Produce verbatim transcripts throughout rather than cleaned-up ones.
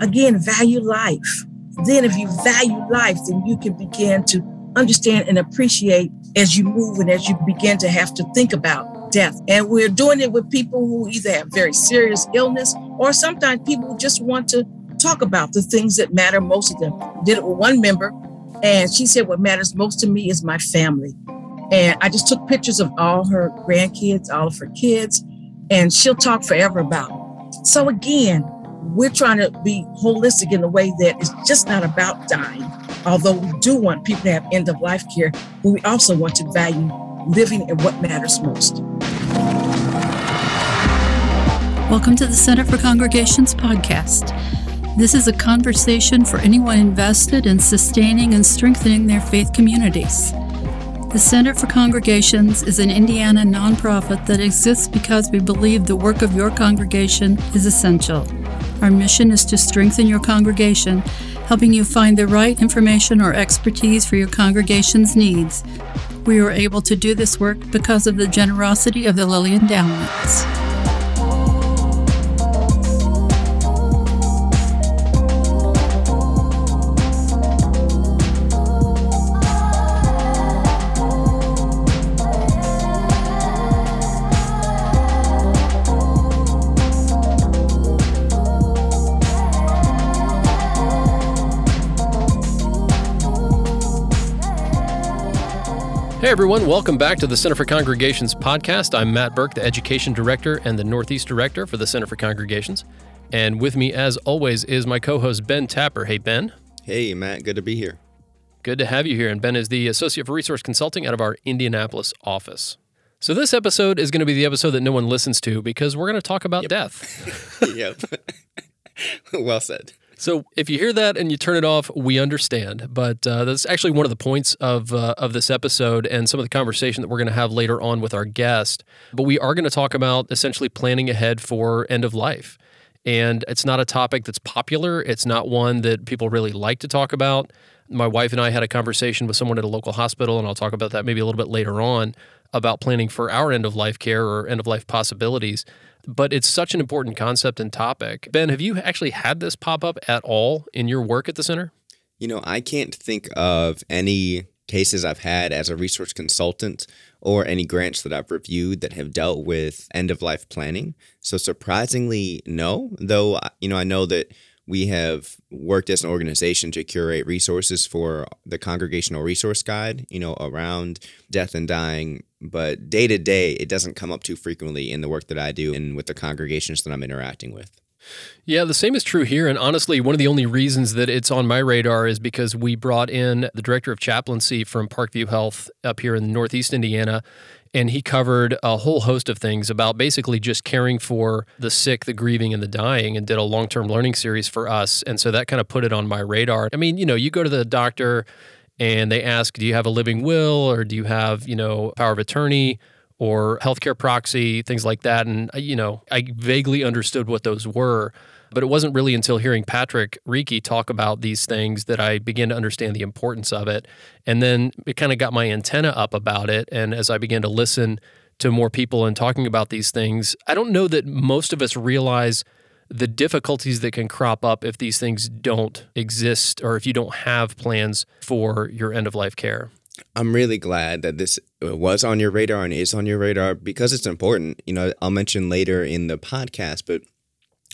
Again, value life. Then if you value life, then you can begin to understand and appreciate as you move and as you begin to have to think about death. And we're doing it with people who either have very serious illness or sometimes people just want to talk about the things that matter most to them. Did it with one member, and she said, what matters most to me is my family. And I just took pictures of all her grandkids, all of her kids, and she'll talk forever about it. So again, we're trying to be holistic in the way that it's just not about dying, although we do want people to have end-of-life care, but we also want to value living and what matters most. Welcome to the Center for Congregations podcast. This is a conversation for anyone invested in sustaining and strengthening their faith communities. The Center for Congregations is an Indiana nonprofit that exists because we believe the work of your congregation is essential. Our mission is to strengthen your congregation, helping you find the right information or expertise for your congregation's needs. We are able to do this work because of the generosity of the Lilly Endowments. Hey everyone, welcome back to the Center for Congregations podcast. I'm Matt Burke, the Education Director and the Northeast Director for the Center for Congregations. And with me, as always, is my co-host, Ben Tapper. Hey, Ben. Hey, Matt. Good to be here. Good to have you here. And Ben is the Associate for Resource Consulting out of our Indianapolis office. So this episode is going to be the episode that no one listens to because we're going to talk about yep. death. Yep. Well said. So if you hear that and you turn it off, we understand. But uh, that's actually one of the points of uh, of this episode and some of the conversation that we're going to have later on with our guest. But we are going to talk about essentially planning ahead for end of life. And it's not a topic that's popular. It's not one that people really like to talk about. My wife and I had a conversation with someone at a local hospital, and I'll talk about that maybe a little bit later on, about planning for our end-of-life care or end-of-life possibilities. But it's such an important concept and topic. Ben, have you actually had this pop up at all in your work at the center? You know, I can't think of any cases I've had as a research consultant or any grants that I've reviewed that have dealt with end-of-life planning. So surprisingly, no. Though, you know, I know that we have worked as an organization to curate resources for the Congregational Resource Guide, you know, around death and dying. But day to day, it doesn't come up too frequently in the work that I do and with the congregations that I'm interacting with. Yeah, the same is true here. And honestly, one of the only reasons that it's on my radar is because we brought in the director of chaplaincy from Parkview Health up here in Northeast Indiana. And he covered a whole host of things about basically just caring for the sick, the grieving, and the dying, and did a long-term learning series for us. And so that kind of put it on my radar. I mean, you know, you go to the doctor and they ask, do you have a living will or do you have, you know, power of attorney or healthcare proxy, things like that. And, you know, I vaguely understood what those were. But it wasn't really until hearing Patrick Rieke talk about these things that I began to understand the importance of it. And then it kind of got my antenna up about it. And as I began to listen to more people and talking about these things, I don't know that most of us realize the difficulties that can crop up if these things don't exist or if you don't have plans for your end-of-life care. I'm really glad that this was on your radar and is on your radar because it's important. You know, I'll mention later in the podcast, but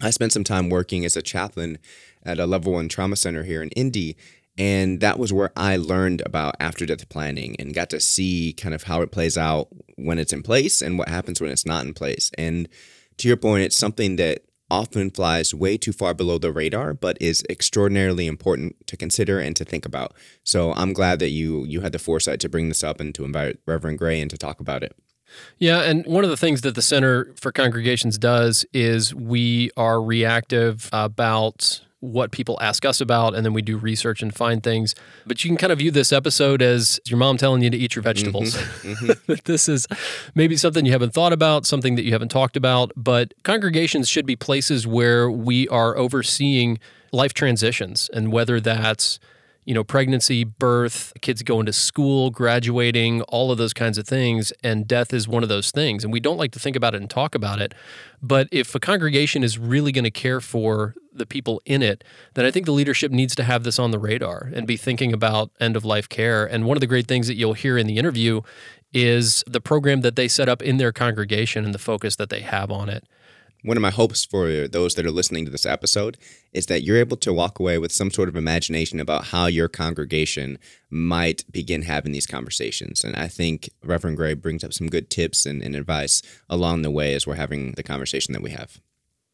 I spent some time working as a chaplain at a level one trauma center here in Indy, and that was where I learned about after-death planning and got to see kind of how it plays out when it's in place and what happens when it's not in place. And to your point, it's something that often flies way too far below the radar, but is extraordinarily important to consider and to think about. So I'm glad that you you had the foresight to bring this up and to invite Reverend Gray in to talk about it. Yeah, and one of the things that the Center for Congregations does is we are reactive about what people ask us about, and then we do research and find things. But you can kind of view this episode as your mom telling you to eat your vegetables. Mm-hmm. Mm-hmm. This is maybe something you haven't thought about, something that you haven't talked about, but congregations should be places where we are overseeing life transitions, and whether that's you know, pregnancy, birth, kids going to school, graduating, all of those kinds of things. And death is one of those things. And we don't like to think about it and talk about it. But if a congregation is really going to care for the people in it, then I think the leadership needs to have this on the radar and be thinking about end-of-life care. And one of the great things that you'll hear in the interview is the program that they set up in their congregation and the focus that they have on it. One of my hopes for those that are listening to this episode is that you're able to walk away with some sort of imagination about how your congregation might begin having these conversations. And I think Reverend Gray brings up some good tips and, and advice along the way as we're having the conversation that we have.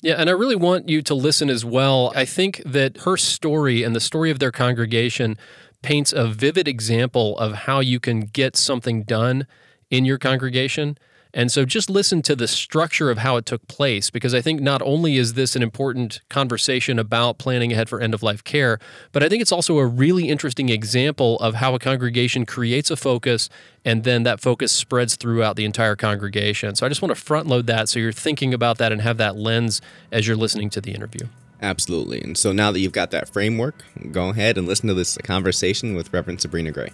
Yeah, and I really want you to listen as well. I think that her story and the story of their congregation paints a vivid example of how you can get something done in your congregation. And so just listen to the structure of how it took place, because I think not only is this an important conversation about planning ahead for end-of-life care, but I think it's also a really interesting example of how a congregation creates a focus, and then that focus spreads throughout the entire congregation. So I just want to front-load that so you're thinking about that and have that lens as you're listening to the interview. Absolutely. And so now that you've got that framework, go ahead and listen to this conversation with Reverend Sabrina Gray.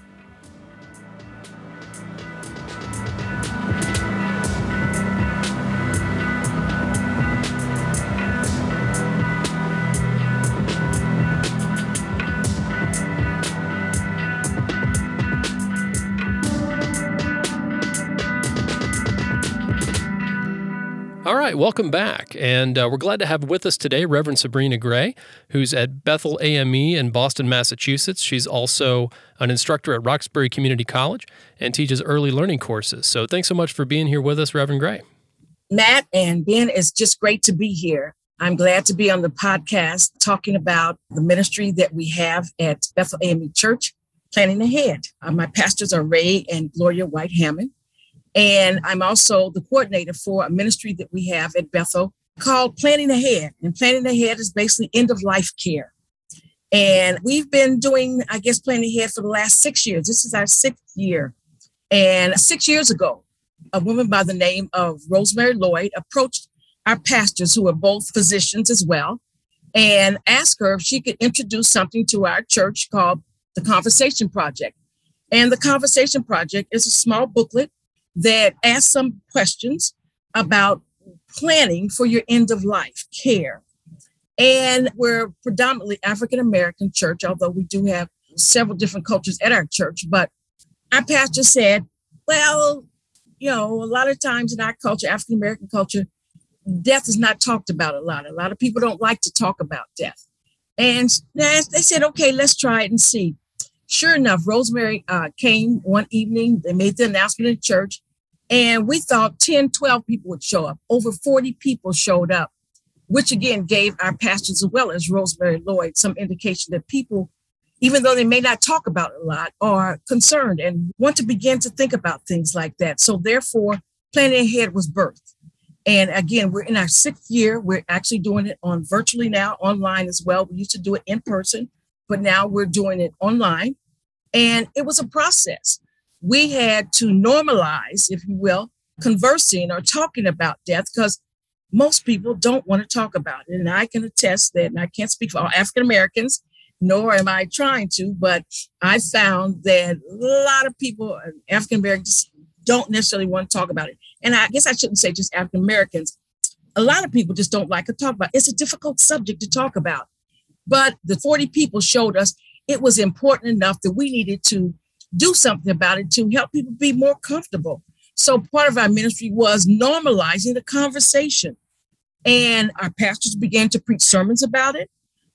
All right, welcome back, and uh, we're glad to have with us today Reverend Sabrina Gray, who's at Bethel A M E in Boston, Massachusetts. She's also an instructor at Roxbury Community College and teaches early learning courses. So thanks so much for being here with us, Reverend Gray. Matt and Ben, it's just great to be here. I'm glad to be on the podcast talking about the ministry that we have at Bethel A M E Church, Planning Ahead. Uh, my pastors are Ray and Gloria White Hammond. And I'm also the coordinator for a ministry that we have at Bethel called Planning Ahead. And Planning Ahead is basically end-of-life care. And we've been doing, I guess, Planning Ahead for the last six years. This is our sixth year. And six years ago, a woman by the name of Rosemary Lloyd approached our pastors, who are both physicians as well, and asked her if she could introduce something to our church called the Conversation Project. And the Conversation Project is a small booklet that asks some questions about planning for your end-of-life care. And we're predominantly African-American church, although we do have several different cultures at our church. But our pastor said, well, you know, a lot of times in our culture, African-American culture, death is not talked about a lot. A lot of people don't like to talk about death. And they said, okay, let's try it and see. Sure enough, Rosemary uh, came one evening. They made the announcement in church. And we thought ten, twelve people would show up. Over forty people showed up, which again gave our pastors as well as Rosemary Lloyd some indication that people, even though they may not talk about it a lot, are concerned and want to begin to think about things like that. So therefore, Planning Ahead was birthed. And again, we're in our sixth year. We're actually doing it on virtually now, online as well. We used to do it in person, but now we're doing it online. And it was a process. We had to normalize, if you will, conversing or talking about death, because most people don't want to talk about it. And I can attest that, and I can't speak for all African-Americans, nor am I trying to, but I found that a lot of people, African-Americans, don't necessarily want to talk about it. And I guess I shouldn't say just African-Americans. A lot of people just don't like to talk about it. It's a difficult subject to talk about. But the forty people showed us it was important enough that we needed to do something about it to help people be more comfortable. So part of our ministry was normalizing the conversation. And our pastors began to preach sermons about it.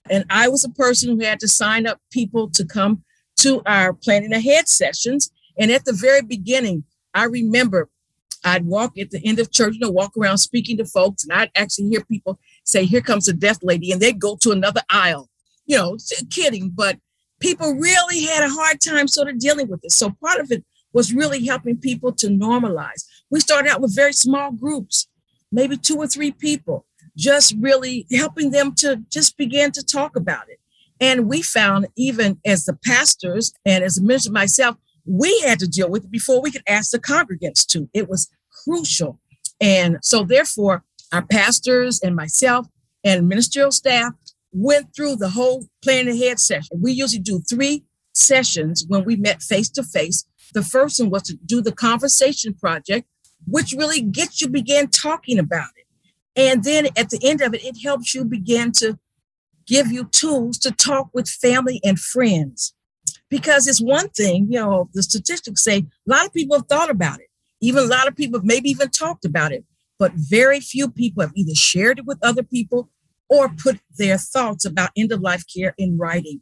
And I was a person who had to sign up people to come to our Planning Ahead sessions. And at the very beginning, I remember I'd walk at the end of church, you know, walk around speaking to folks, and I'd actually hear people say, here comes the death lady, and they'd go to another aisle. You know, kidding, but people really had a hard time sort of dealing with it. So part of it was really helping people to normalize. We started out with very small groups, maybe two or three people, just really helping them to just begin to talk about it. And we found, even as the pastors and as a minister myself, we had to deal with it before we could ask the congregants to. It was crucial. And so therefore, our pastors and myself and ministerial staff went through the whole Planning Ahead session. We usually do three sessions when we met face to face. The first one was to do the Conversation Project, which really gets you begin talking about it. And then at the end of it, it helps you begin to give you tools to talk with family and friends. Because it's one thing, you know, the statistics say a lot of people have thought about it. Even a lot of people have maybe even talked about it, but very few people have either shared it with other people or put their thoughts about end-of-life care in writing.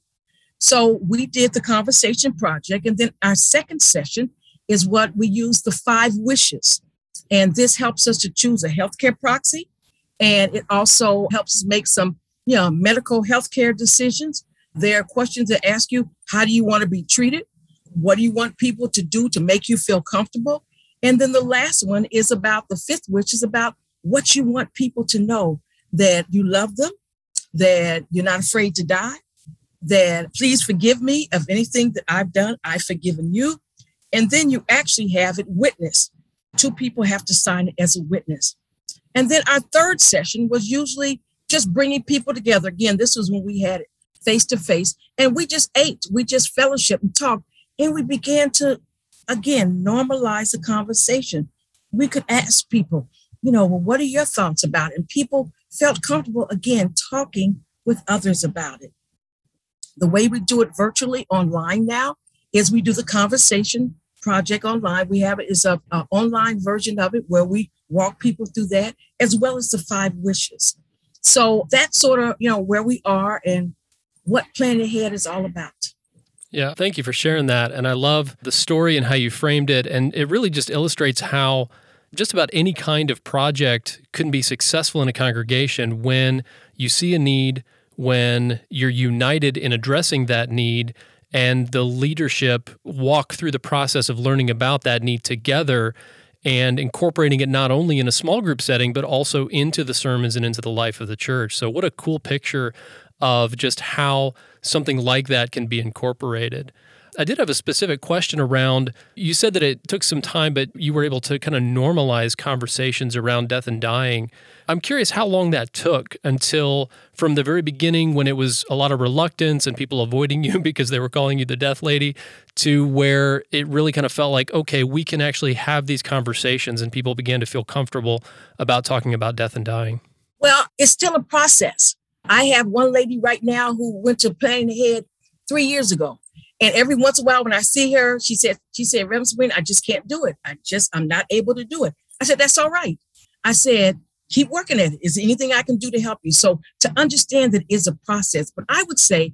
So we did the Conversation Project, and then our second session is what we use, the Five Wishes. And this helps us to choose a healthcare proxy, and it also helps us make some, you know, medical healthcare decisions. There are questions that ask you, how do you want to be treated? What do you want people to do to make you feel comfortable? And then the last one is about the fifth, which is about what you want people to know, that you love them, that you're not afraid to die, that please forgive me of anything that I've done, I've forgiven you. And then you actually have it witnessed. Two people have to sign it as a witness. And then our third session was usually just bringing people together. Again, this was when we had it face to face, and we just ate, we just fellowship and talked, and we began to, again, normalize the conversation. We could ask people, you know, well, what are your thoughts about it? And people felt comfortable, again, talking with others about it. The way we do it virtually online now is we do the Conversation Project online. We have it is an online version of it where we walk people through that, as well as the Five Wishes. So that's sort of, you know, where we are and what Planet Ahead is all about. Yeah, thank you for sharing that. And I love the story and how you framed it. And it really just illustrates how just about any kind of project can be successful in a congregation when you see a need, when you're united in addressing that need, and the leadership walk through the process of learning about that need together and incorporating it not only in a small group setting, but also into the sermons and into the life of the church. So what a cool picture of just how something like that can be incorporated. I did have a specific question around, you said that it took some time, but you were able to kind of normalize conversations around death and dying. I'm curious how long that took until from the very beginning when it was a lot of reluctance and people avoiding you because they were calling you the death lady, to where it really kind of felt like, okay, we can actually have these conversations and people began to feel comfortable about talking about death and dying. Well, it's still a process. I have one lady right now who went to Planet Ahead three years ago. And every once in a while when I see her, she said, she said, Reverend Sabrina, I just can't do it. I just, I'm not able to do it. I said, that's all right. I said, keep working at it. Is there anything I can do to help you? So to understand that is a process, but I would say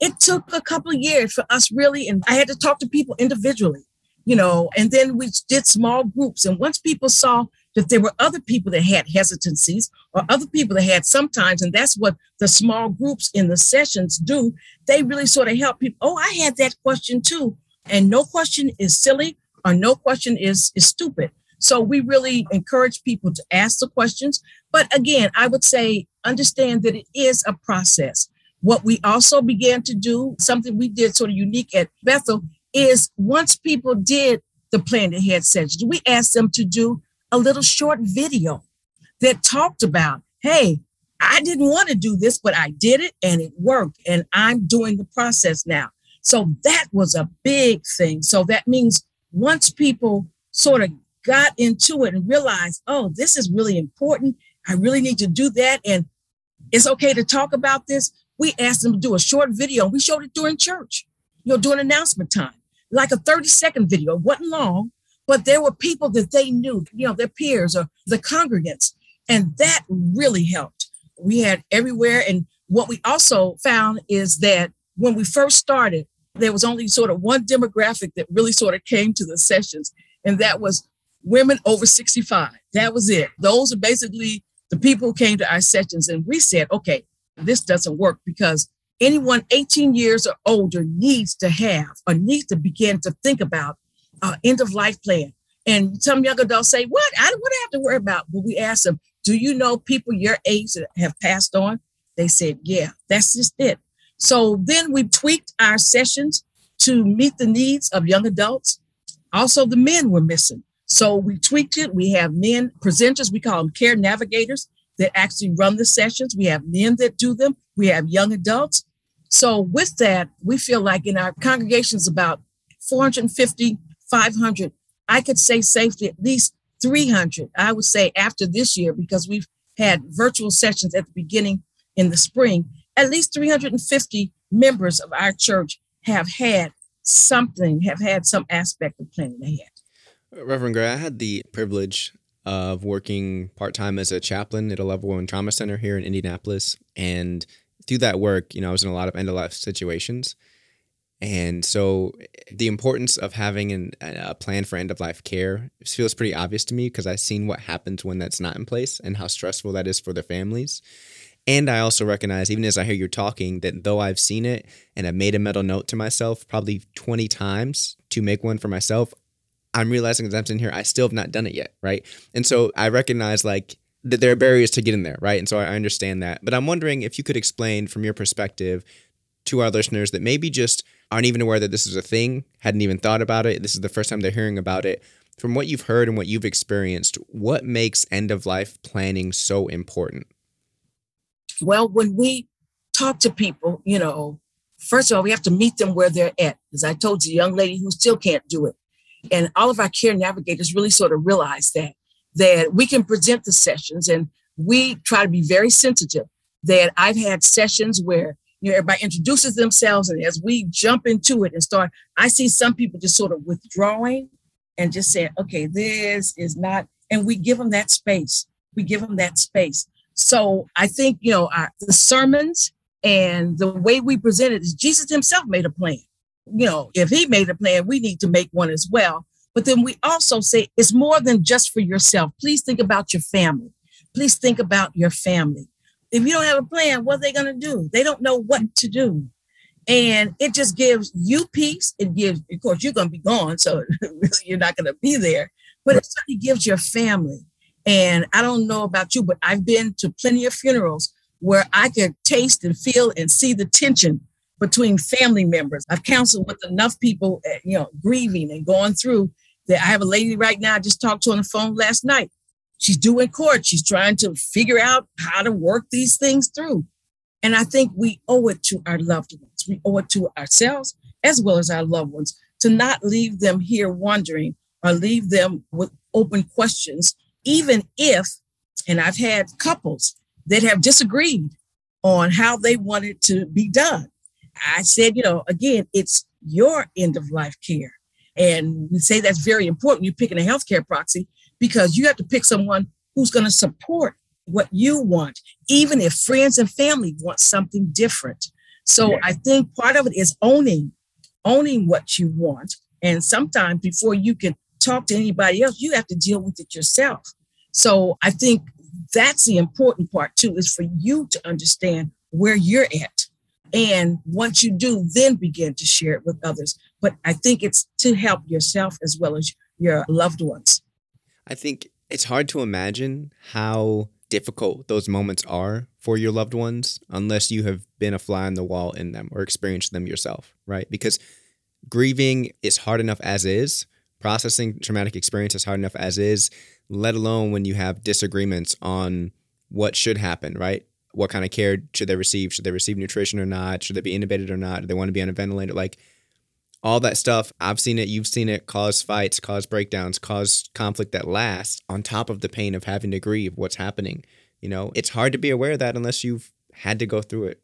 it took a couple of years for us really, and I had to talk to people individually, you know, and then we did small groups. And once people saw that there were other people that had hesitancies or other people that had sometimes, and that's what the small groups in the sessions do. They really sort of help people. Oh, I had that question too. And no question is silly or no question is, is stupid. So we really encourage people to ask the questions. But again, I would say, understand that it is a process. What we also began to do, something we did sort of unique at Bethel, is once people did the Planet Ahead sessions, we asked them to do a little short video that talked about, hey, I didn't want to do this, but I did it and it worked and I'm doing the process now. So that was a big thing. So that means once people sort of got into it and realized, oh, this is really important. I really need to do that. And it's okay to talk about this. We asked them to do a short video. We showed it during church, you know, during announcement time, like a thirty second video. It wasn't long. But there were people that they knew, you know, their peers or the congregants, and that really helped. We had everywhere. And what we also found is that when we first started, there was only sort of one demographic that really sort of came to the sessions, and that was women over sixty-five. That was it. Those are basically the people who came to our sessions, and we said, okay, this doesn't work because anyone eighteen years or older needs to have or needs to begin to think about Uh, end of life plan. And some young adults say, what? I don't want to have to worry about. But we asked them, do you know people your age that have passed on? They said, yeah, that's just it. So then we tweaked our sessions to meet the needs of young adults. Also, the men were missing. So we tweaked it. We have men presenters. We call them care navigators that actually run the sessions. We have men that do them. We have young adults. So with that, we feel like in our congregations, about four hundred fifty, five hundred, I could say safely at least three hundred, I would say after this year, because we've had virtual sessions at the beginning in the spring, at least three hundred fifty members of our church have had something, have had some aspect of planning ahead. Reverend Gray, I had the privilege of working part-time as a chaplain at a level one trauma center here in Indianapolis. And through that work, you know, I was in a lot of end-of-life situations. And so the importance of having an, a plan for end-of-life care feels pretty obvious to me, because I've seen what happens when that's not in place and how stressful that is for their families. And I also recognize, even as I hear you talking, that though I've seen it and I've made a mental note to myself probably twenty times to make one for myself, I'm realizing as I'm sitting here, I still have not done it yet, right? And so I recognize like that there are barriers to get in there, right? And so I understand that. But I'm wondering if you could explain from your perspective to our listeners that maybe just aren't even aware that this is a thing, hadn't even thought about it, this is the first time they're hearing about it. From what you've heard and what you've experienced, what makes end-of-life planning so important? Well, when we talk to people, you know, first of all, we have to meet them where they're at. As I told you, the young lady who still can't do it. And all of our care navigators really sort of realize that, that we can present the sessions, and we try to be very sensitive. That I've had sessions where, you know, everybody introduces themselves, and as we jump into it and start, I see some people just sort of withdrawing and just saying, okay, this is not, and we give them that space. We give them that space. So I think, you know, our, the sermons and the way we present it is Jesus himself made a plan. You know, if he made a plan, we need to make one as well. But then we also say it's more than just for yourself. Please think about your family. Please think about your family. If you don't have a plan, what are they going to do? They don't know what to do. And it just gives you peace. It gives, of course, you're going to be gone, so you're not going to be there. But it certainly gives your family. And I don't know about you, but I've been to plenty of funerals where I could taste and feel and see the tension between family members. I've counseled with enough people, you know, grieving and going through that. I have a lady right now I just talked to on the phone last night. She's due in court. She's trying to figure out how to work these things through. And I think we owe it to our loved ones. We owe it to ourselves as well as our loved ones to not leave them here wondering or leave them with open questions, even if, and I've had couples that have disagreed on how they want it to be done. I said, you know, again, it's your end of life care. And we say that's very important. You're picking a healthcare proxy because you have to pick someone who's going to support what you want, even if friends and family want something different. So yeah. I think part of it is owning, owning what you want. And sometimes before you can talk to anybody else, you have to deal with it yourself. So I think that's the important part too, is for you to understand where you're at. And once you do, then begin to share it with others. But I think it's to help yourself as well as your loved ones. I think it's hard to imagine how difficult those moments are for your loved ones unless you have been a fly on the wall in them or experienced them yourself, right? Because grieving is hard enough as is. Processing traumatic experience is hard enough as is, let alone when you have disagreements on what should happen, right? What kind of care should they receive? Should they receive nutrition or not? Should they be intubated or not? Do they want to be on a ventilator? Like all that stuff. I've seen it. You've seen it cause fights, cause breakdowns, cause conflict that lasts on top of the pain of having to grieve what's happening. You know, it's hard to be aware of that unless you've had to go through it.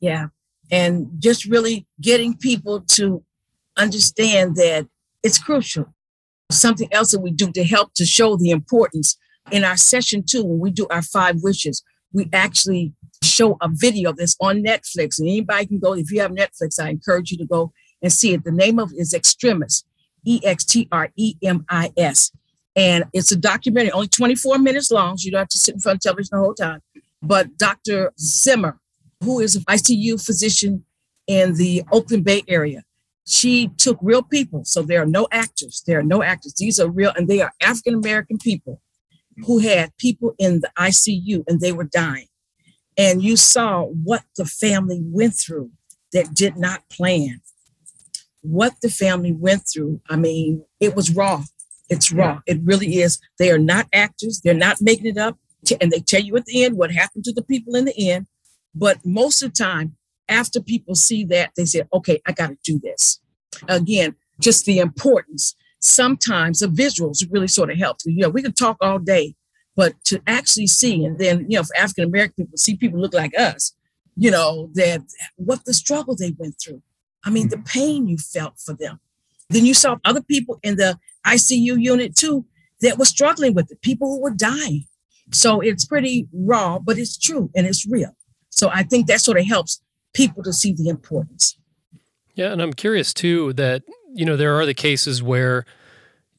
Yeah. And just really getting people to understand that it's crucial. Something else that we do to help to show the importance in our session too, when we do our five wishes, we actually show a video that's on Netflix, and anybody can go. If you have Netflix, I encourage you to go and see it. The name of it is Extremis, E X T R E M I S. And it's a documentary, only twenty-four minutes long, so you don't have to sit in front of television the whole time. But Doctor Zimmer, who is an I C U physician in the Oakland Bay area, she took real people. So there are no actors. There are no actors. These are real, and they are African-American people who had people in the I C U, and they were dying. And you saw what the family went through that did not plan. What the family went through, I mean, it was raw. It's raw. Yeah. It really is. They are not actors. They're not making it up. And they tell you at the end what happened to the people in the end. But most of the time, after people see that, they say, okay, I got to do this. Again, just the importance sometimes of visuals really sort of helps. You know, we can talk all day, but to actually see, and then, you know, for African-American people, see people look like us, you know, that what the struggle they went through. I mean, the pain you felt for them. Then you saw other people in the I C U unit too, that were struggling with it, people who were dying. So it's pretty raw, but it's true and it's real. So I think that sort of helps people to see the importance. Yeah. And I'm curious too, that, you know, there are the cases where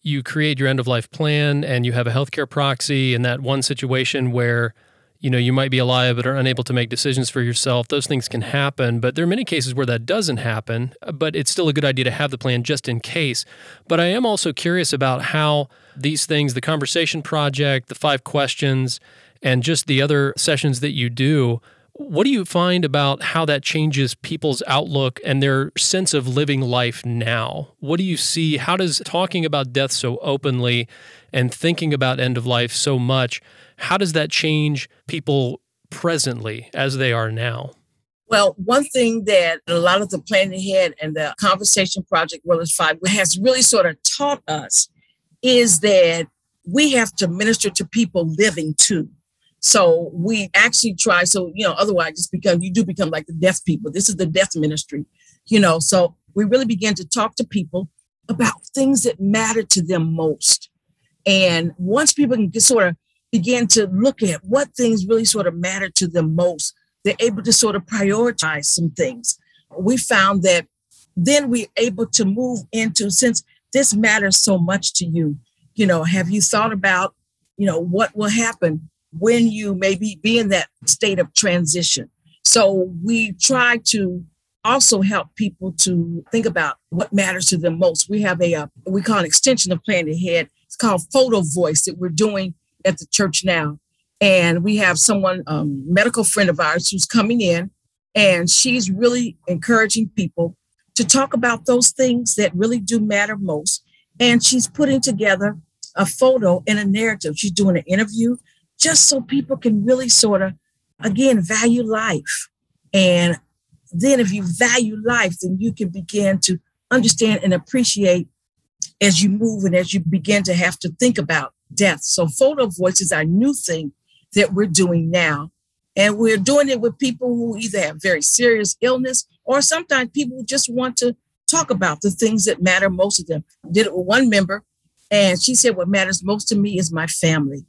you create your end of life plan and you have a healthcare proxy, and that one situation where, you know, you might be alive but are unable to make decisions for yourself. Those things can happen, but there are many cases where that doesn't happen, but it's still a good idea to have the plan just in case. But I am also curious about how these things, the Conversation Project, the five questions, and just the other sessions that you do, what do you find about how that changes people's outlook and their sense of living life now? What do you see? How does talking about death so openly and thinking about end of life so much, how does that change people presently as they are now? Well, one thing that a lot of the Planning Ahead and the Conversation Project, well, as Five, has really sort of taught us is that we have to minister to people living too. So we actually try. So, you know, otherwise just become, you do become like the deaf people. This is the deaf ministry, you know, so we really begin to talk to people about things that matter to them most. And once people can get, sort of begin to look at what things really sort of matter to them most, they're able to sort of prioritize some things. We found that then we're able to move into, since this matters so much to you, you know, have you thought about, you know, what will happen when you maybe be in that state of transition? So we try to also help people to think about what matters to them most. We have a, uh, we call an extension of Plan Ahead. It's called Photo Voice that we're doing at the church now. And we have someone, a um, medical friend of ours who's coming in, and she's really encouraging people to talk about those things that really do matter most. And she's putting together a photo and a narrative. She's doing an interview just so people can really sort of, again, value life. And then if you value life, then you can begin to understand and appreciate as you move and as you begin to have to think about death. So Photo Voice is our new thing that we're doing now. And we're doing it with people who either have very serious illness, or sometimes people just want to talk about the things that matter most to them. I did it with one member, and she said, what matters most to me is my family.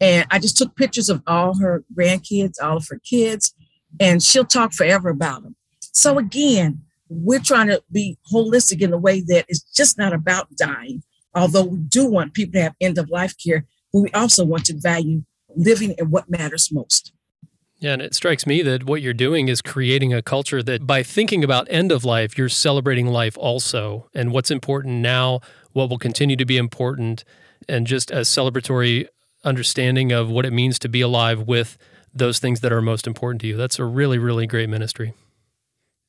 And I just took pictures of all her grandkids, all of her kids, and she'll talk forever about them. So again, we're trying to be holistic in the way that it's just not about dying, although we do want people to have end-of-life care, but we also want to value living and what matters most. Yeah, and it strikes me that what you're doing is creating a culture that by thinking about end of life, you're celebrating life also, and what's important now, what will continue to be important, and just a celebratory understanding of what it means to be alive with those things that are most important to you. That's a really, really great ministry.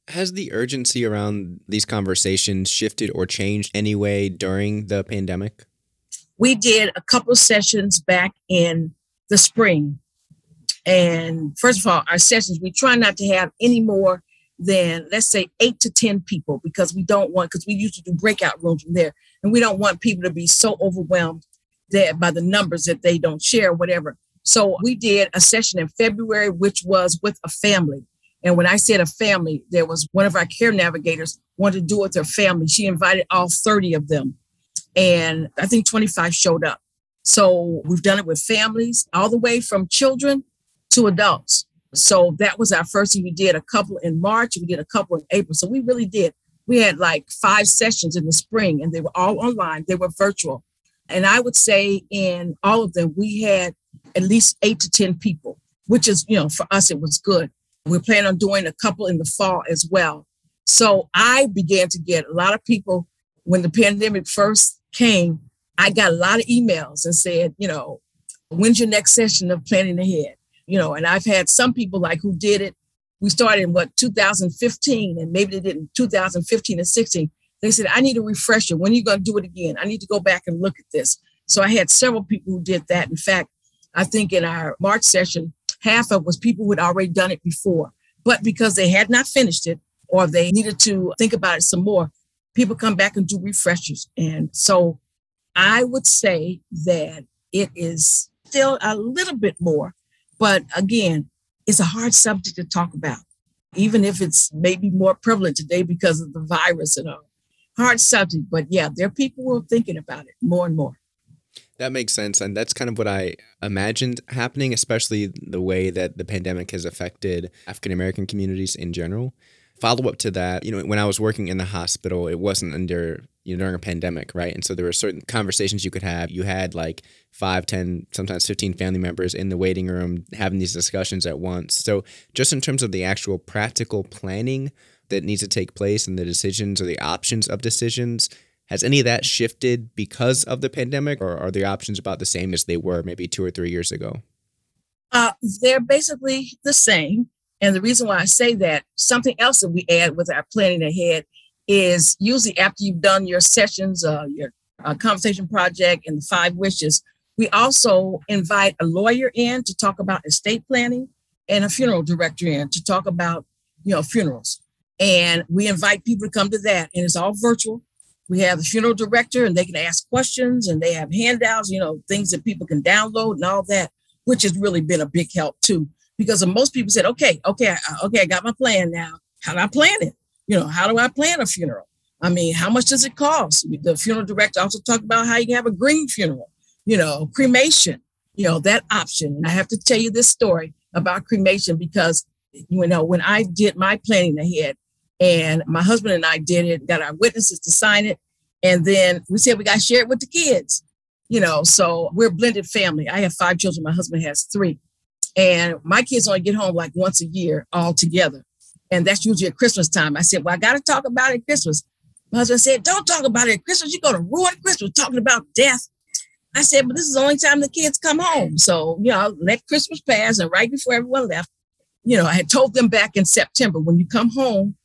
Has the urgency around these conversations shifted or changed anyway during the pandemic? We did a couple of sessions back in the spring. And first of all, our sessions, we try not to have any more than, let's say, eight to ten people, because we don't want, because we used to do breakout rooms from there, and we don't want people to be so overwhelmed that by the numbers that they don't share, whatever. So we did a session in February, which was with a family. And when I said a family, there was one of our care navigators wanted to do it with her family. She invited all thirty of them. And I think twenty-five showed up. So we've done it with families all the way from children to adults. So that was our first thing. We did a couple in March. We did a couple in April. So we really did. We had like five sessions in the spring, and they were all online. They were virtual. And I would say in all of them, we had at least eight to ten people, which is, you know, for us, it was good. We're planning on doing a couple in the fall as well. So I began to get a lot of people when the pandemic first came. I got a lot of emails and said, you know, when's your next session of Planning Ahead? You know, and I've had some people like who did it. We started in what, two thousand fifteen, and maybe they did in two thousand fifteen or sixteen. They said, I need a refresher. When are you going to do it again? I need to go back and look at this. So I had several people who did that. In fact, I think in our March session, half of it was people who had already done it before. But because they had not finished it or they needed to think about it some more, people come back and do refreshers. And so I would say that it is still a little bit more. But again, it's a hard subject to talk about, even if it's maybe more prevalent today because of the virus and all. Hard subject, but yeah, there are people who are thinking about it more and more. That makes sense. And that's kind of what I imagined happening, especially the way that the pandemic has affected African-American communities in general. Follow up to that, you know, when I was working in the hospital, it wasn't under, you know, during a pandemic, right? And so there were certain conversations you could have. You had like five, ten, sometimes fifteen family members in the waiting room having these discussions at once. So just in terms of the actual practical planning that needs to take place and the decisions or the options of decisions, has any of that shifted because of the pandemic, or are the options about the same as they were maybe two or three years ago? Uh, they're basically the same. And the reason why I say that, something else that we add with our planning ahead is usually after you've done your sessions, uh, your uh, Conversation Project and the Five Wishes, we also invite a lawyer in to talk about estate planning and a funeral director in to talk about, you know, funerals. And we invite people to come to that, and it's all virtual. We have the funeral director, and they can ask questions, and they have handouts, you know, things that people can download and all that, which has really been a big help too. Because most people said, okay, okay, okay, I got my plan now. How do I plan it? You know, how do I plan a funeral? I mean, how much does it cost? The funeral director also talked about how you can have a green funeral, you know, cremation, you know, that option. And I have to tell you this story about cremation because, you know, when I did my planning ahead, and my husband and I did it, got our witnesses to sign it. And then we said we got to share it with the kids, you know, so we're a blended family. I have five children. My husband has three. And my kids only get home like once a year all together. And that's usually at Christmas time. I said, well, I got to talk about it at Christmas. My husband said, don't talk about it at Christmas. You're going to ruin Christmas talking about death. I said, but this is the only time the kids come home. So, you know, let Christmas pass. And right before everyone left, you know, I had told them back in September, when you come home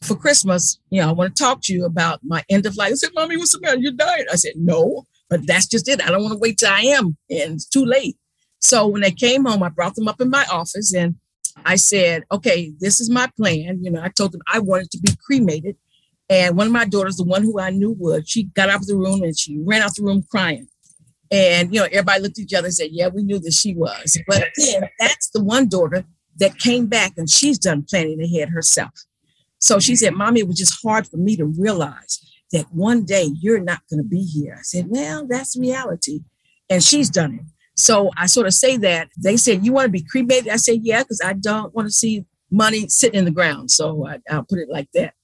for Christmas, you know, I want to talk to you about my end of life. I said, Mommy, what's the matter? You're dying. I said, no, but that's just it. I don't want to wait till I am. And it's too late. So when they came home, I brought them up in my office and I said, okay, this is my plan. You know, I told them I wanted to be cremated. And one of my daughters, the one who I knew would, she got out of the room and she ran out the room crying. And, you know, everybody looked at each other and said, yeah, we knew that she was. But then that's the one daughter that came back and she's done planning ahead herself. So she said, Mommy, it was just hard for me to realize that one day you're not going to be here. I said, well, that's reality. And she's done it. So I sort of say that. They said, you want to be cremated? I said, yeah, because I don't want to see money sitting in the ground. So I, I'll put it like that.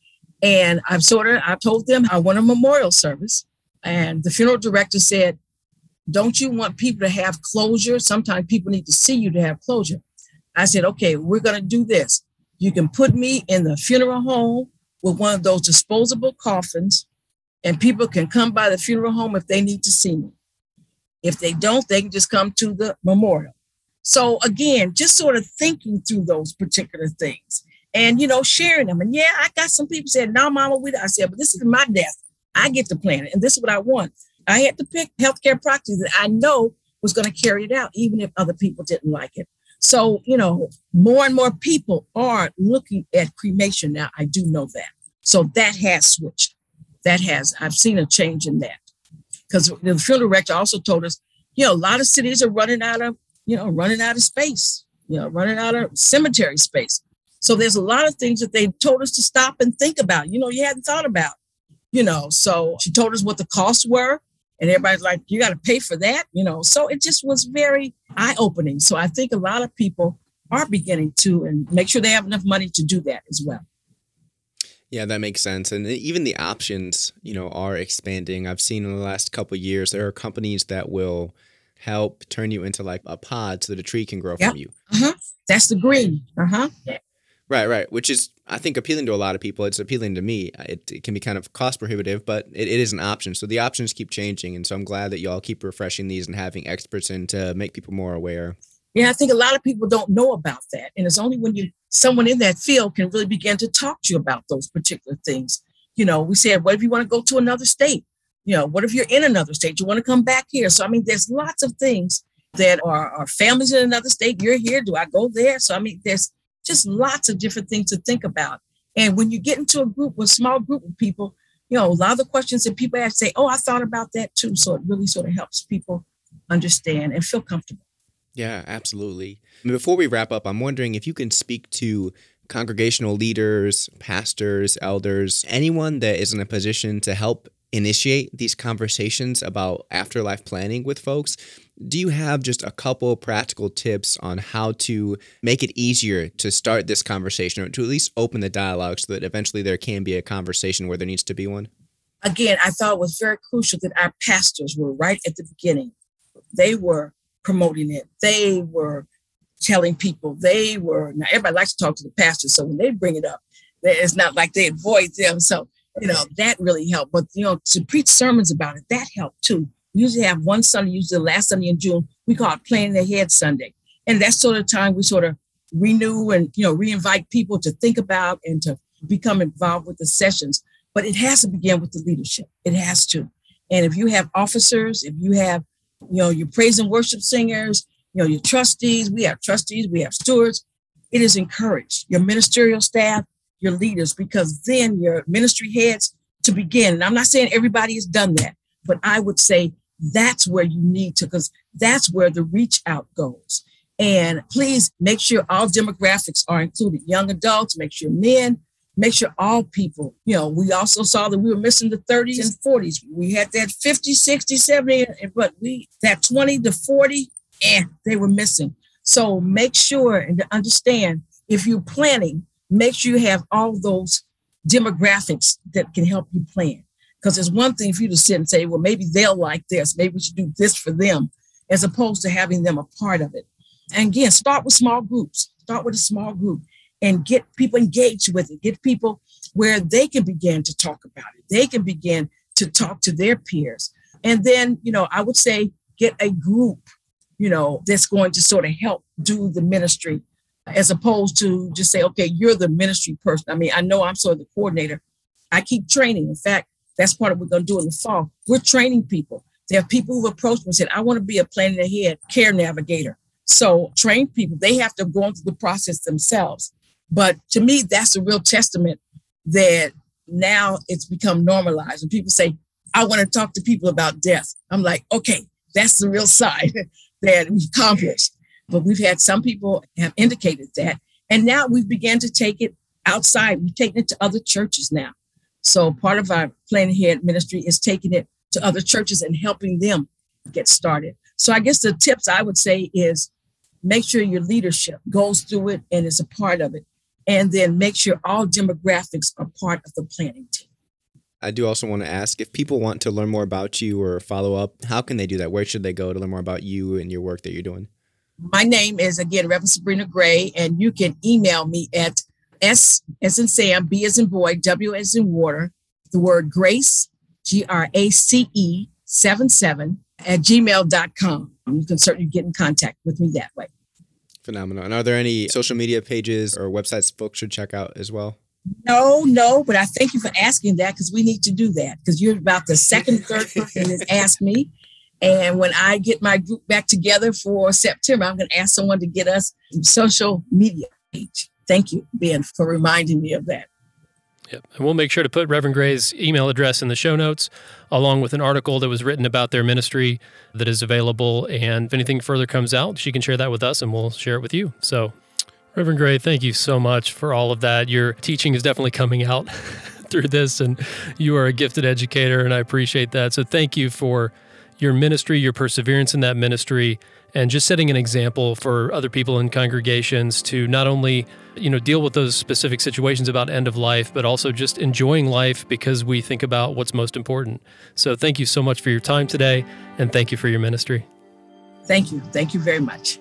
And I've sort of, I told them I want a memorial service. And the funeral director said, don't you want people to have closure? Sometimes people need to see you to have closure. I said, okay, we're going to do this. You can put me in the funeral home with one of those disposable coffins, and people can come by the funeral home if they need to see me. If they don't, they can just come to the memorial. So again, just sort of thinking through those particular things and, you know, sharing them. And yeah, I got some people said, no, Mama, we don't. I said, but this is my death. I get to plan it. And this is what I want. I had to pick healthcare practice that I know was going to carry it out, even if other people didn't like it. So, you know, more and more people are looking at cremation now. I do know that. So that has switched. That has, I've seen a change in that. Because the funeral director also told us, you know, a lot of cities are running out of, you know, running out of space, you know, running out of cemetery space. So there's a lot of things that they told us to stop and think about, you know, you hadn't thought about, you know. So she told us what the costs were. And everybody's like, you got to pay for that, you know. So it just was very eye-opening. So I think a lot of people are beginning to and make sure they have enough money to do that as well. Yeah, that makes sense. And even the options, you know, are expanding. I've seen in the last couple of years, there are companies that will help turn you into like a pod so that a tree can grow yep. from you. Uh-huh. That's the green. Uh-huh. Right, right. Which is, I think, appealing to a lot of people. It's appealing to me. It, it can be kind of cost prohibitive, but it, it is an option. So the options keep changing. And so I'm glad that y'all keep refreshing these and having experts in to make people more aware. Yeah, I think a lot of people don't know about that. And it's only when you someone in that field can really begin to talk to you about those particular things. You know, we said, what if you want to go to another state? You know, what if you're in another state? You want to come back here? So, I mean, there's lots of things that are, are families in another state. You're here. Do I go there? So, I mean, there's just lots of different things to think about. And when you get into a group, a small group of people, you know, a lot of the questions that people ask say, oh, I thought about that too. So it really sort of helps people understand and feel comfortable. Yeah, absolutely. Before we wrap up, I'm wondering if you can speak to congregational leaders, pastors, elders, anyone that is in a position to help initiate these conversations about afterlife planning with folks. Do you have just a couple practical tips on how to make it easier to start this conversation or to at least open the dialogue so that eventually there can be a conversation where there needs to be one? Again, I thought it was very crucial that our pastors were right at the beginning. They were promoting it. They were telling people. They were, now everybody likes to talk to the pastor, so when they bring it up, it's not like they avoid them. So you know, that really helped. But, you know, to preach sermons about it, that helped too. We usually have one Sunday, usually the last Sunday in June, we call it Planning Ahead Sunday. And that's sort of time we sort of renew and, you know, reinvite people to think about and to become involved with the sessions. But it has to begin with the leadership. It has to. And if you have officers, if you have, you know, your praise and worship singers, you know, your trustees, we have trustees, we have stewards, it is encouraged. Your ministerial staff, your leaders, because then your ministry heads to begin. And I'm not saying everybody has done that, but I would say that's where you need to, because that's where the reach out goes. And please make sure all demographics are included. Young adults, make sure men, make sure all people. You know, we also saw that we were missing the thirties and forties. We had that fifty, sixty, seventy, but we, that twenty to forty, eh, they were missing. So make sure and understand if you're planning, make sure you have all those demographics that can help you plan. Because it's one thing for you to sit and say, well, maybe they'll like this. Maybe we should do this for them, as opposed to having them a part of it. And again, start with small groups. Start with a small group and get people engaged with it. Get people where they can begin to talk about it. They can begin to talk to their peers. And then, you know, I would say get a group, you know, that's going to sort of help do the ministry, as opposed to just say, okay, you're the ministry person. I mean, I know I'm sort of the coordinator. I keep training. In fact, that's part of what we're going to do in the fall. We're training people. There are people who've approached me and said, I want to be a planning ahead care navigator. So train people. They have to go through the process themselves. But to me, that's a real testament that now it's become normalized. And people say, I want to talk to people about death. I'm like, okay, that's the real side that we've accomplished. But we've had some people have indicated that. And now we've began to take it outside. We've taken it to other churches now. So part of our Planning Ahead ministry is taking it to other churches and helping them get started. So I guess the tips I would say is make sure your leadership goes through it and is a part of it. And then make sure all demographics are part of the planning team. I do also want to ask, if people want to learn more about you or follow up, how can they do that? Where should they go to learn more about you and your work that you're doing? My name is, again, Reverend Sabrina Gray, and you can email me at S as in Sam, B as in boy, W as in water, the word grace, G R A C E, seven seven at gmail dot com. You can certainly get in contact with me that way. Phenomenal. And are there any social media pages or websites folks should check out as well? No, no, but I thank you for asking that, because we need to do that, because you're about the second, third person that's asked me. And when I get my group back together for September, I'm going to ask someone to get us a social media page. Thank you, Ben, for reminding me of that. Yep. And we'll make sure to put Reverend Gray's email address in the show notes, along with an article that was written about their ministry that is available. And if anything further comes out, she can share that with us and we'll share it with you. So, Reverend Gray, thank you so much for all of that. Your teaching is definitely coming out through this, and you are a gifted educator, and I appreciate that. So thank you for your ministry, your perseverance in that ministry, and just setting an example for other people in congregations to not only, you know, deal with those specific situations about end of life, but also just enjoying life, because we think about what's most important. So thank you so much for your time today, and thank you for your ministry. Thank you. Thank you very much.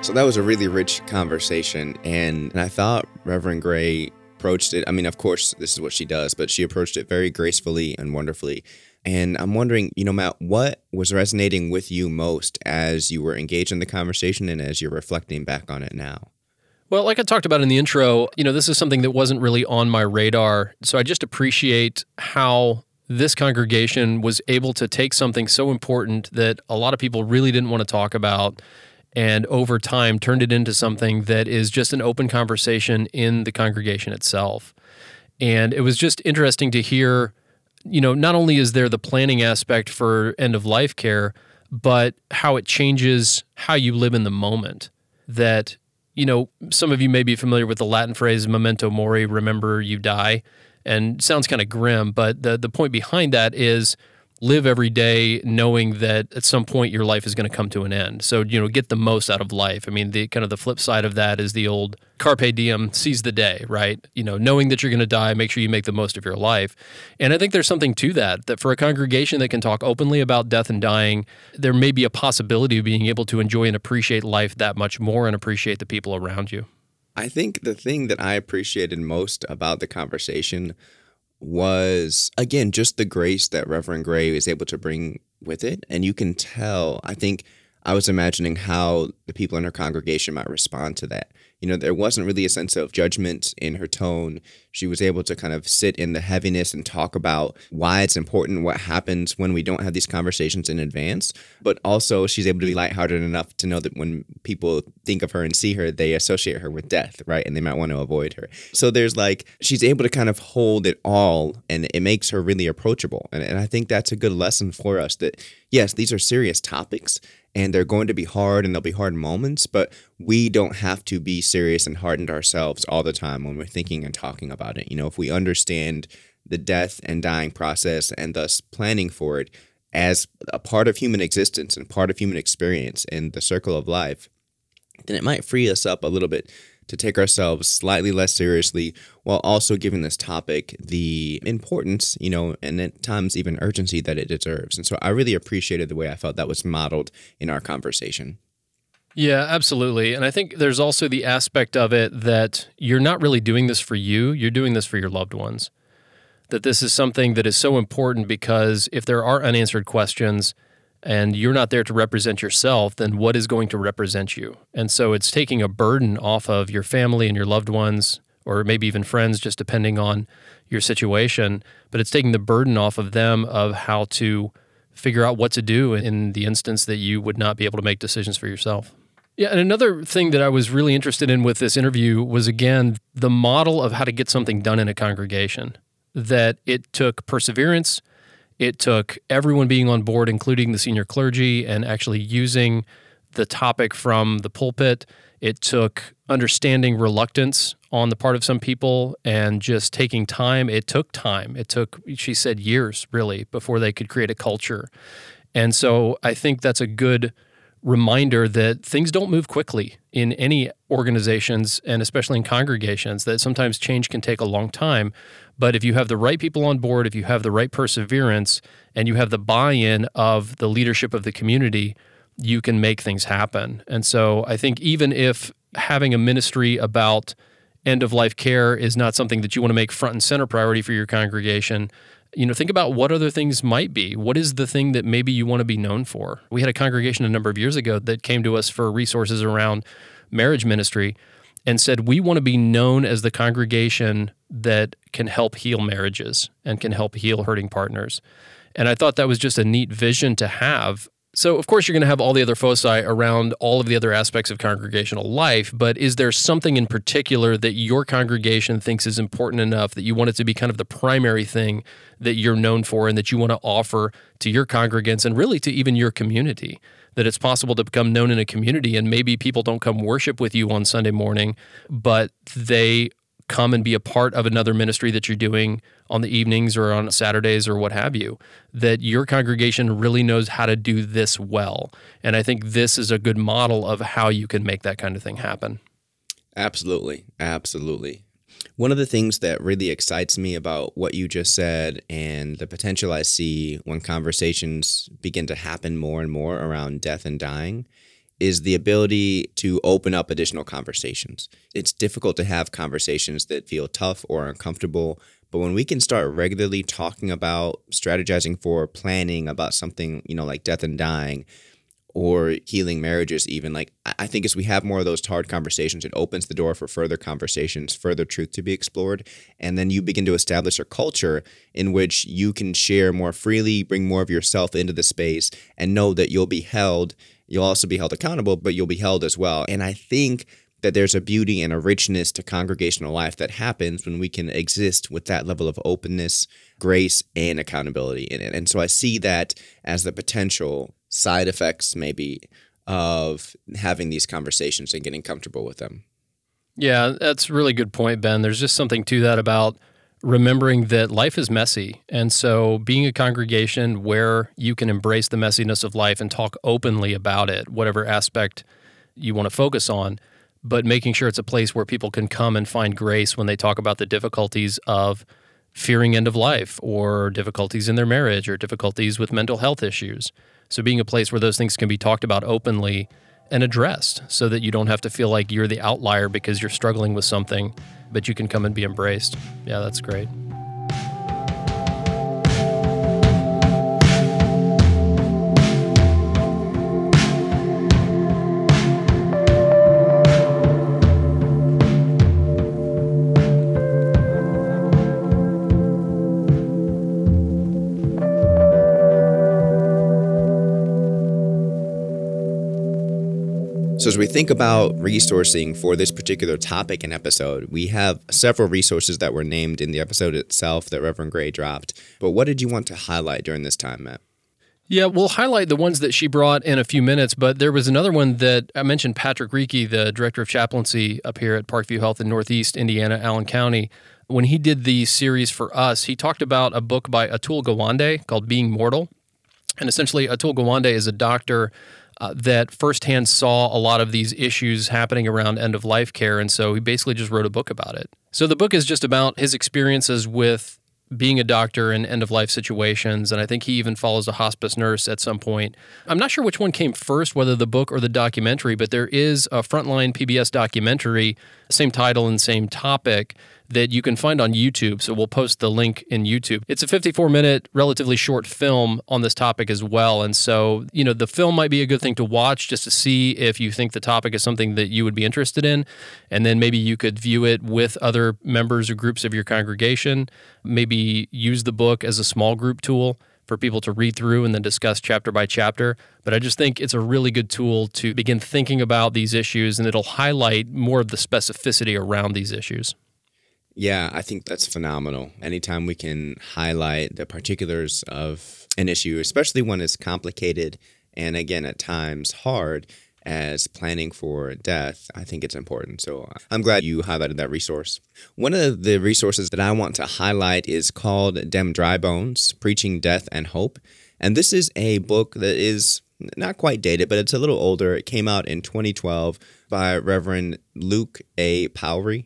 So that was a really rich conversation. And, and I thought Reverend Gray approached it. I mean, of course, this is what she does, but she approached it very gracefully and wonderfully. And I'm wondering, you know, Matt, what was resonating with you most as you were engaged in the conversation and as you're reflecting back on it now? Well, like I talked about in the intro, you know, this is something that wasn't really on my radar. So I just appreciate how this congregation was able to take something so important that a lot of people really didn't want to talk about, and over time turned it into something that is just an open conversation in the congregation itself. And it was just interesting to hear, you know, not only is there the planning aspect for end-of-life care, but how it changes how you live in the moment. That, you know, some of you may be familiar with the Latin phrase, memento mori, remember you die, and sounds kind of grim, but the, the point behind that is live every day knowing that at some point your life is going to come to an end. So, you know, get the most out of life. I mean, the kind of the flip side of that is the old carpe diem, seize the day, right? You know, knowing that you're going to die, make sure you make the most of your life. And I think there's something to that, that for a congregation that can talk openly about death and dying, there may be a possibility of being able to enjoy and appreciate life that much more and appreciate the people around you. I think the thing that I appreciated most about the conversation was, again, just the grace that Reverend Gray is able to bring with it. And you can tell, I think I was imagining how the people in her congregation might respond to that. You know, there wasn't really a sense of judgment in her tone. She was able to kind of sit in the heaviness and talk about why it's important, what happens when we don't have these conversations in advance. But also she's able to be lighthearted enough to know that when people think of her and see her, they associate her with death, right? And they might want to avoid her. So there's like, she's able to kind of hold it all, and it makes her really approachable. And, and I think that's a good lesson for us that, yes, these are serious topics, and they're going to be hard, and there'll be hard moments, but we don't have to be serious and hardened ourselves all the time when we're thinking and talking about it. You know, if we understand the death and dying process and thus planning for it as a part of human existence and part of human experience in the circle of life, then it might free us up a little bit to take ourselves slightly less seriously while also giving this topic the importance, you know, and at times even urgency that it deserves. And so I really appreciated the way I felt that was modeled in our conversation. Yeah, absolutely. And I think there's also the aspect of it that you're not really doing this for you, you're doing this for your loved ones. That this is something that is so important because if there are unanswered questions, and you're not there to represent yourself, then what is going to represent you? And so it's taking a burden off of your family and your loved ones, or maybe even friends, just depending on your situation. But it's taking the burden off of them of how to figure out what to do in the instance that you would not be able to make decisions for yourself. Yeah, and another thing that I was really interested in with this interview was, again, the model of how to get something done in a congregation, that it took perseverance. It took everyone being on board, including the senior clergy, and actually using the topic from the pulpit. It took understanding reluctance on the part of some people and just taking time. It took time. It took, she said, years, really, before they could create a culture. And so I think that's a good reminder that things don't move quickly in any organizations, and especially in congregations, that sometimes change can take a long time. But if you have the right people on board, if you have the right perseverance, and you have the buy-in of the leadership of the community, you can make things happen. And so I think even if having a ministry about end-of-life care is not something that you want to make front and center priority for your congregation, you know, think about what other things might be. What is the thing that maybe you want to be known for? We had a congregation a number of years ago that came to us for resources around marriage ministry and said, we want to be known as the congregation that can help heal marriages and can help heal hurting partners. And I thought that was just a neat vision to have. So, of course, you're going to have all the other foci around all of the other aspects of congregational life, but is there something in particular that your congregation thinks is important enough that you want it to be kind of the primary thing that you're known for and that you want to offer to your congregants and really to even your community? That it's possible to become known in a community, and maybe people don't come worship with you on Sunday morning, but they come and be a part of another ministry that you're doing on the evenings or on Saturdays or what have you, that your congregation really knows how to do this well. And I think this is a good model of how you can make that kind of thing happen. Absolutely. Absolutely. One of the things that really excites me about what you just said and the potential I see when conversations begin to happen more and more around death and dying is the ability to open up additional conversations. It's difficult to have conversations that feel tough or uncomfortable, but when we can start regularly talking about strategizing for planning about something, you know, like death and dying or healing marriages even, like I think as we have more of those hard conversations, it opens the door for further conversations, further truth to be explored. And then you begin to establish a culture in which you can share more freely, bring more of yourself into the space and know that you'll be held. You'll also be held accountable, but you'll be held as well. And I think that there's a beauty and a richness to congregational life that happens when we can exist with that level of openness, grace, and accountability in it. And so I see that as the potential side effects maybe of having these conversations and getting comfortable with them. Yeah, that's a really good point, Ben. There's just something to that about remembering that life is messy. And so being a congregation where you can embrace the messiness of life and talk openly about it, whatever aspect you want to focus on, but making sure it's a place where people can come and find grace when they talk about the difficulties of fearing end of life or difficulties in their marriage or difficulties with mental health issues. So being a place where those things can be talked about openly and addressed so that you don't have to feel like you're the outlier because you're struggling with something, but you can come and be embraced. Yeah, that's great. So as we think about resourcing for this particular topic and episode, we have several resources that were named in the episode itself that Reverend Gray dropped. But what did you want to highlight during this time, Matt? Yeah, we'll highlight the ones that she brought in a few minutes, but there was another one that I mentioned, Patrick Rieke, the director of chaplaincy up here at Parkview Health in Northeast Indiana, Allen County. When he did the series for us, he talked about a book by Atul Gawande called Being Mortal. And essentially, Atul Gawande is a doctor Uh, that firsthand saw a lot of these issues happening around end-of-life care, and so he basically just wrote a book about it. So the book is just about his experiences with being a doctor in end-of-life situations, and I think he even follows a hospice nurse at some point. I'm not sure which one came first, whether the book or the documentary, but there is a Frontline P B S documentary, same title and same topic, that you can find on YouTube, so we'll post the link in YouTube. It's a fifty-four minute, relatively short film on this topic as well, and so, you know, the film might be a good thing to watch just to see if you think the topic is something that you would be interested in, and then maybe you could view it with other members or groups of your congregation, maybe use the book as a small group tool for people to read through and then discuss chapter by chapter. But I just think it's a really good tool to begin thinking about these issues, and it'll highlight more of the specificity around these issues. Yeah, I think that's phenomenal. Anytime we can highlight the particulars of an issue, especially one as complicated and, again, at times hard as planning for death, I think it's important. So I'm glad you highlighted that resource. One of the resources that I want to highlight is called Dem Dry Bones, Preaching Death and Hope. And this is a book that is not quite dated, but it's a little older. It came out in twenty twelve by Reverend Luke A. Powery.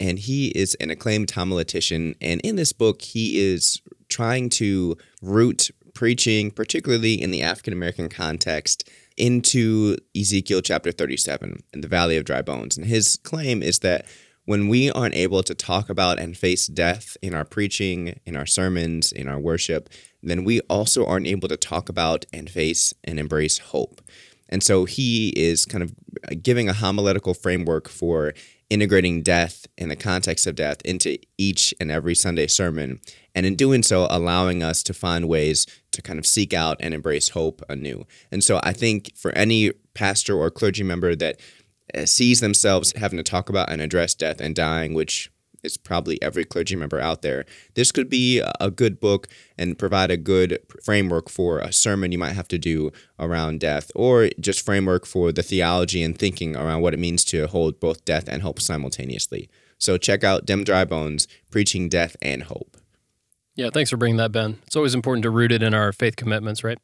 And he is an acclaimed homiletician. And in this book, he is trying to root preaching, particularly in the African-American context, into Ezekiel chapter thirty-seven and the Valley of Dry Bones. And his claim is that when we aren't able to talk about and face death in our preaching, in our sermons, in our worship, then we also aren't able to talk about and face and embrace hope. And so he is kind of giving a homiletical framework for integrating death and the context of death into each and every Sunday sermon, and in doing so, allowing us to find ways to kind of seek out and embrace hope anew. And so I think for any pastor or clergy member that sees themselves having to talk about and address death and dying, which is probably every clergy member out there, this could be a good book and provide a good framework for a sermon you might have to do around death, or just framework for the theology and thinking around what it means to hold both death and hope simultaneously. So check out Dem Dry Bones, Preaching Death and Hope. Yeah, thanks for bringing that, Ben. It's always important to root it in our faith commitments, right?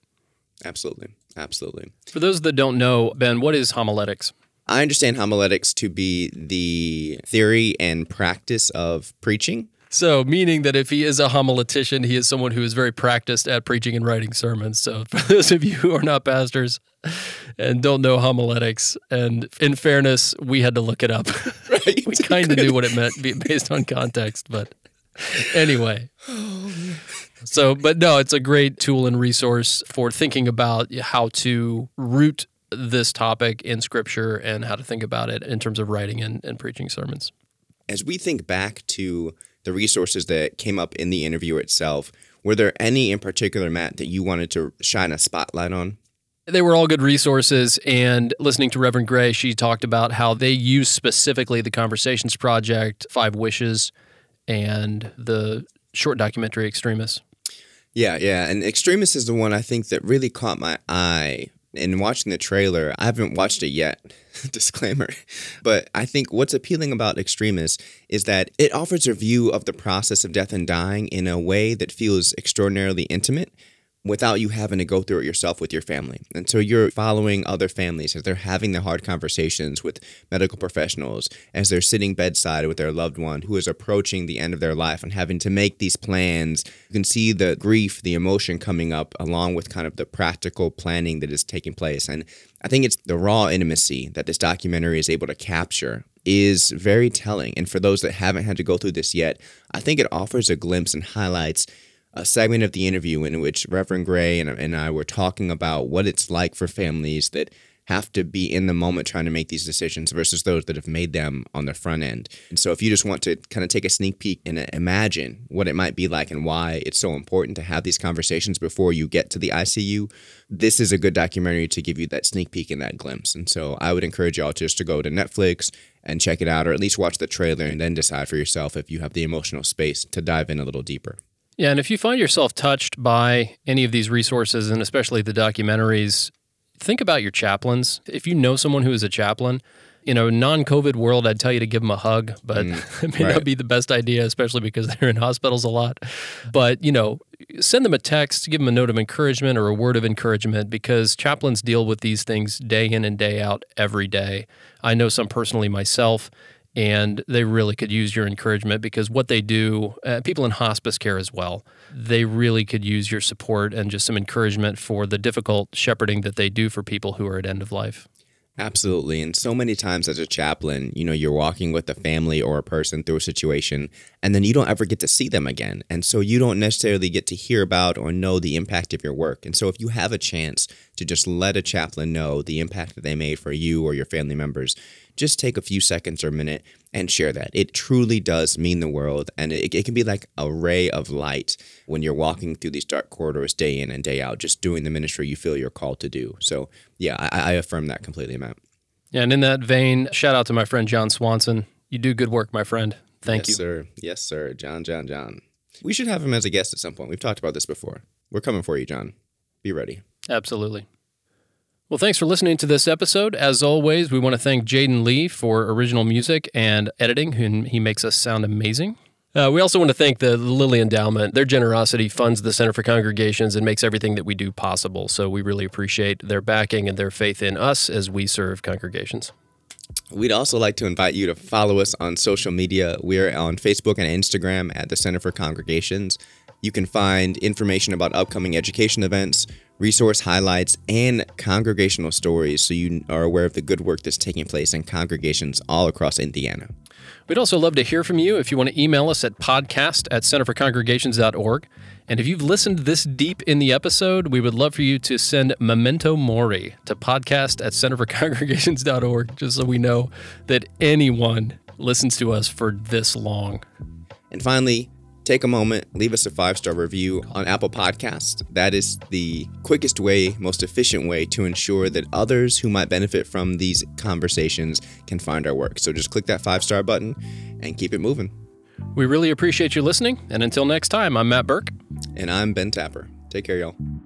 Absolutely, absolutely. For those that don't know, Ben, what is homiletics? I understand homiletics to be the theory and practice of preaching. So, meaning that if he is a homiletician, he is someone who is very practiced at preaching and writing sermons. So, for those of you who are not pastors, and don't know homiletics. And in fairness, we had to look it up. Right. We kind of knew what it meant based on context, but anyway. So, but no, it's a great tool and resource for thinking about how to root this topic in Scripture and how to think about it in terms of writing and, and preaching sermons. As we think back to the resources that came up in the interview itself, were there any in particular, Matt, that you wanted to shine a spotlight on? They were all good resources, and listening to Reverend Gray, she talked about how they use specifically the Conversations Project, Five Wishes, and the short documentary Extremis. Yeah, yeah, and Extremis is the one I think that really caught my eye. In watching the trailer, I haven't watched it yet, disclaimer, but I think what's appealing about Extremis is that it offers a view of the process of death and dying in a way that feels extraordinarily intimate without you having to go through it yourself with your family. And so you're following other families as they're having the hard conversations with medical professionals, as they're sitting bedside with their loved one who is approaching the end of their life and having to make these plans. You can see the grief, the emotion coming up along with kind of the practical planning that is taking place. And I think it's the raw intimacy that this documentary is able to capture is very telling. And for those that haven't had to go through this yet, I think it offers a glimpse and highlights a segment of the interview in which Reverend Gray and, and I were talking about what it's like for families that have to be in the moment trying to make these decisions versus those that have made them on the front end. And so if you just want to kind of take a sneak peek and imagine what it might be like and why it's so important to have these conversations before you get to the I C U, this is a good documentary to give you that sneak peek and that glimpse. And so I would encourage y'all just to go to Netflix and check it out, or at least watch the trailer and then decide for yourself if you have the emotional space to dive in a little deeper. Yeah, and if you find yourself touched by any of these resources, and especially the documentaries, think about your chaplains. If you know someone who is a chaplain, you know, non-COVID world, I'd tell you to give them a hug, but mm, it may right. not be the best idea, especially because they're in hospitals a lot. But, you know, send them a text, give them a note of encouragement or a word of encouragement, because chaplains deal with these things day in and day out every day. I know some personally myself. And they really could use your encouragement, because what they do, uh, people in hospice care as well, they really could use your support and just some encouragement for the difficult shepherding that they do for people who are at end of life. Absolutely. And so many times as a chaplain, you know, you're walking with a family or a person through a situation, and then you don't ever get to see them again. And so you don't necessarily get to hear about or know the impact of your work. And so if you have a chance to just let a chaplain know the impact that they made for you or your family members, just take a few seconds or a minute and share that. It truly does mean the world. And it, it can be like a ray of light when you're walking through these dark corridors day in and day out, just doing the ministry you feel you're called to do. So yeah, I, I affirm that completely, Matt. Yeah, and in that vein, shout out to my friend John Swanson. You do good work, my friend. Thank you. Yes, sir. Yes, sir. John, John, John. We should have him as a guest at some point. We've talked about this before. We're coming for you, John. Be ready. Absolutely. Well, thanks for listening to this episode. As always, we want to thank Jaden Lee for original music and editing, and he makes us sound amazing. Uh, we also want to thank the Lilly Endowment. Their generosity funds the Center for Congregations and makes everything that we do possible. So we really appreciate their backing and their faith in us as we serve congregations. We'd also like to invite you to follow us on social media. We're on Facebook and Instagram at the Center for Congregations. You can find information about upcoming education events, resource highlights, and congregational stories so you are aware of the good work that's taking place in congregations all across Indiana. We'd also love to hear from you if you want to email us at podcast at centerforcongregations.org. And if you've listened this deep in the episode, we would love for you to send Memento Mori to podcast at centerforcongregations.org, just so we know that anyone listens to us for this long. And finally, take a moment, leave us a five-star review on Apple Podcasts. That is the quickest way, most efficient way to ensure that others who might benefit from these conversations can find our work. So just click that five-star button and keep it moving. We really appreciate you listening. And until next time, I'm Matt Burke. And I'm Ben Tapper. Take care, y'all.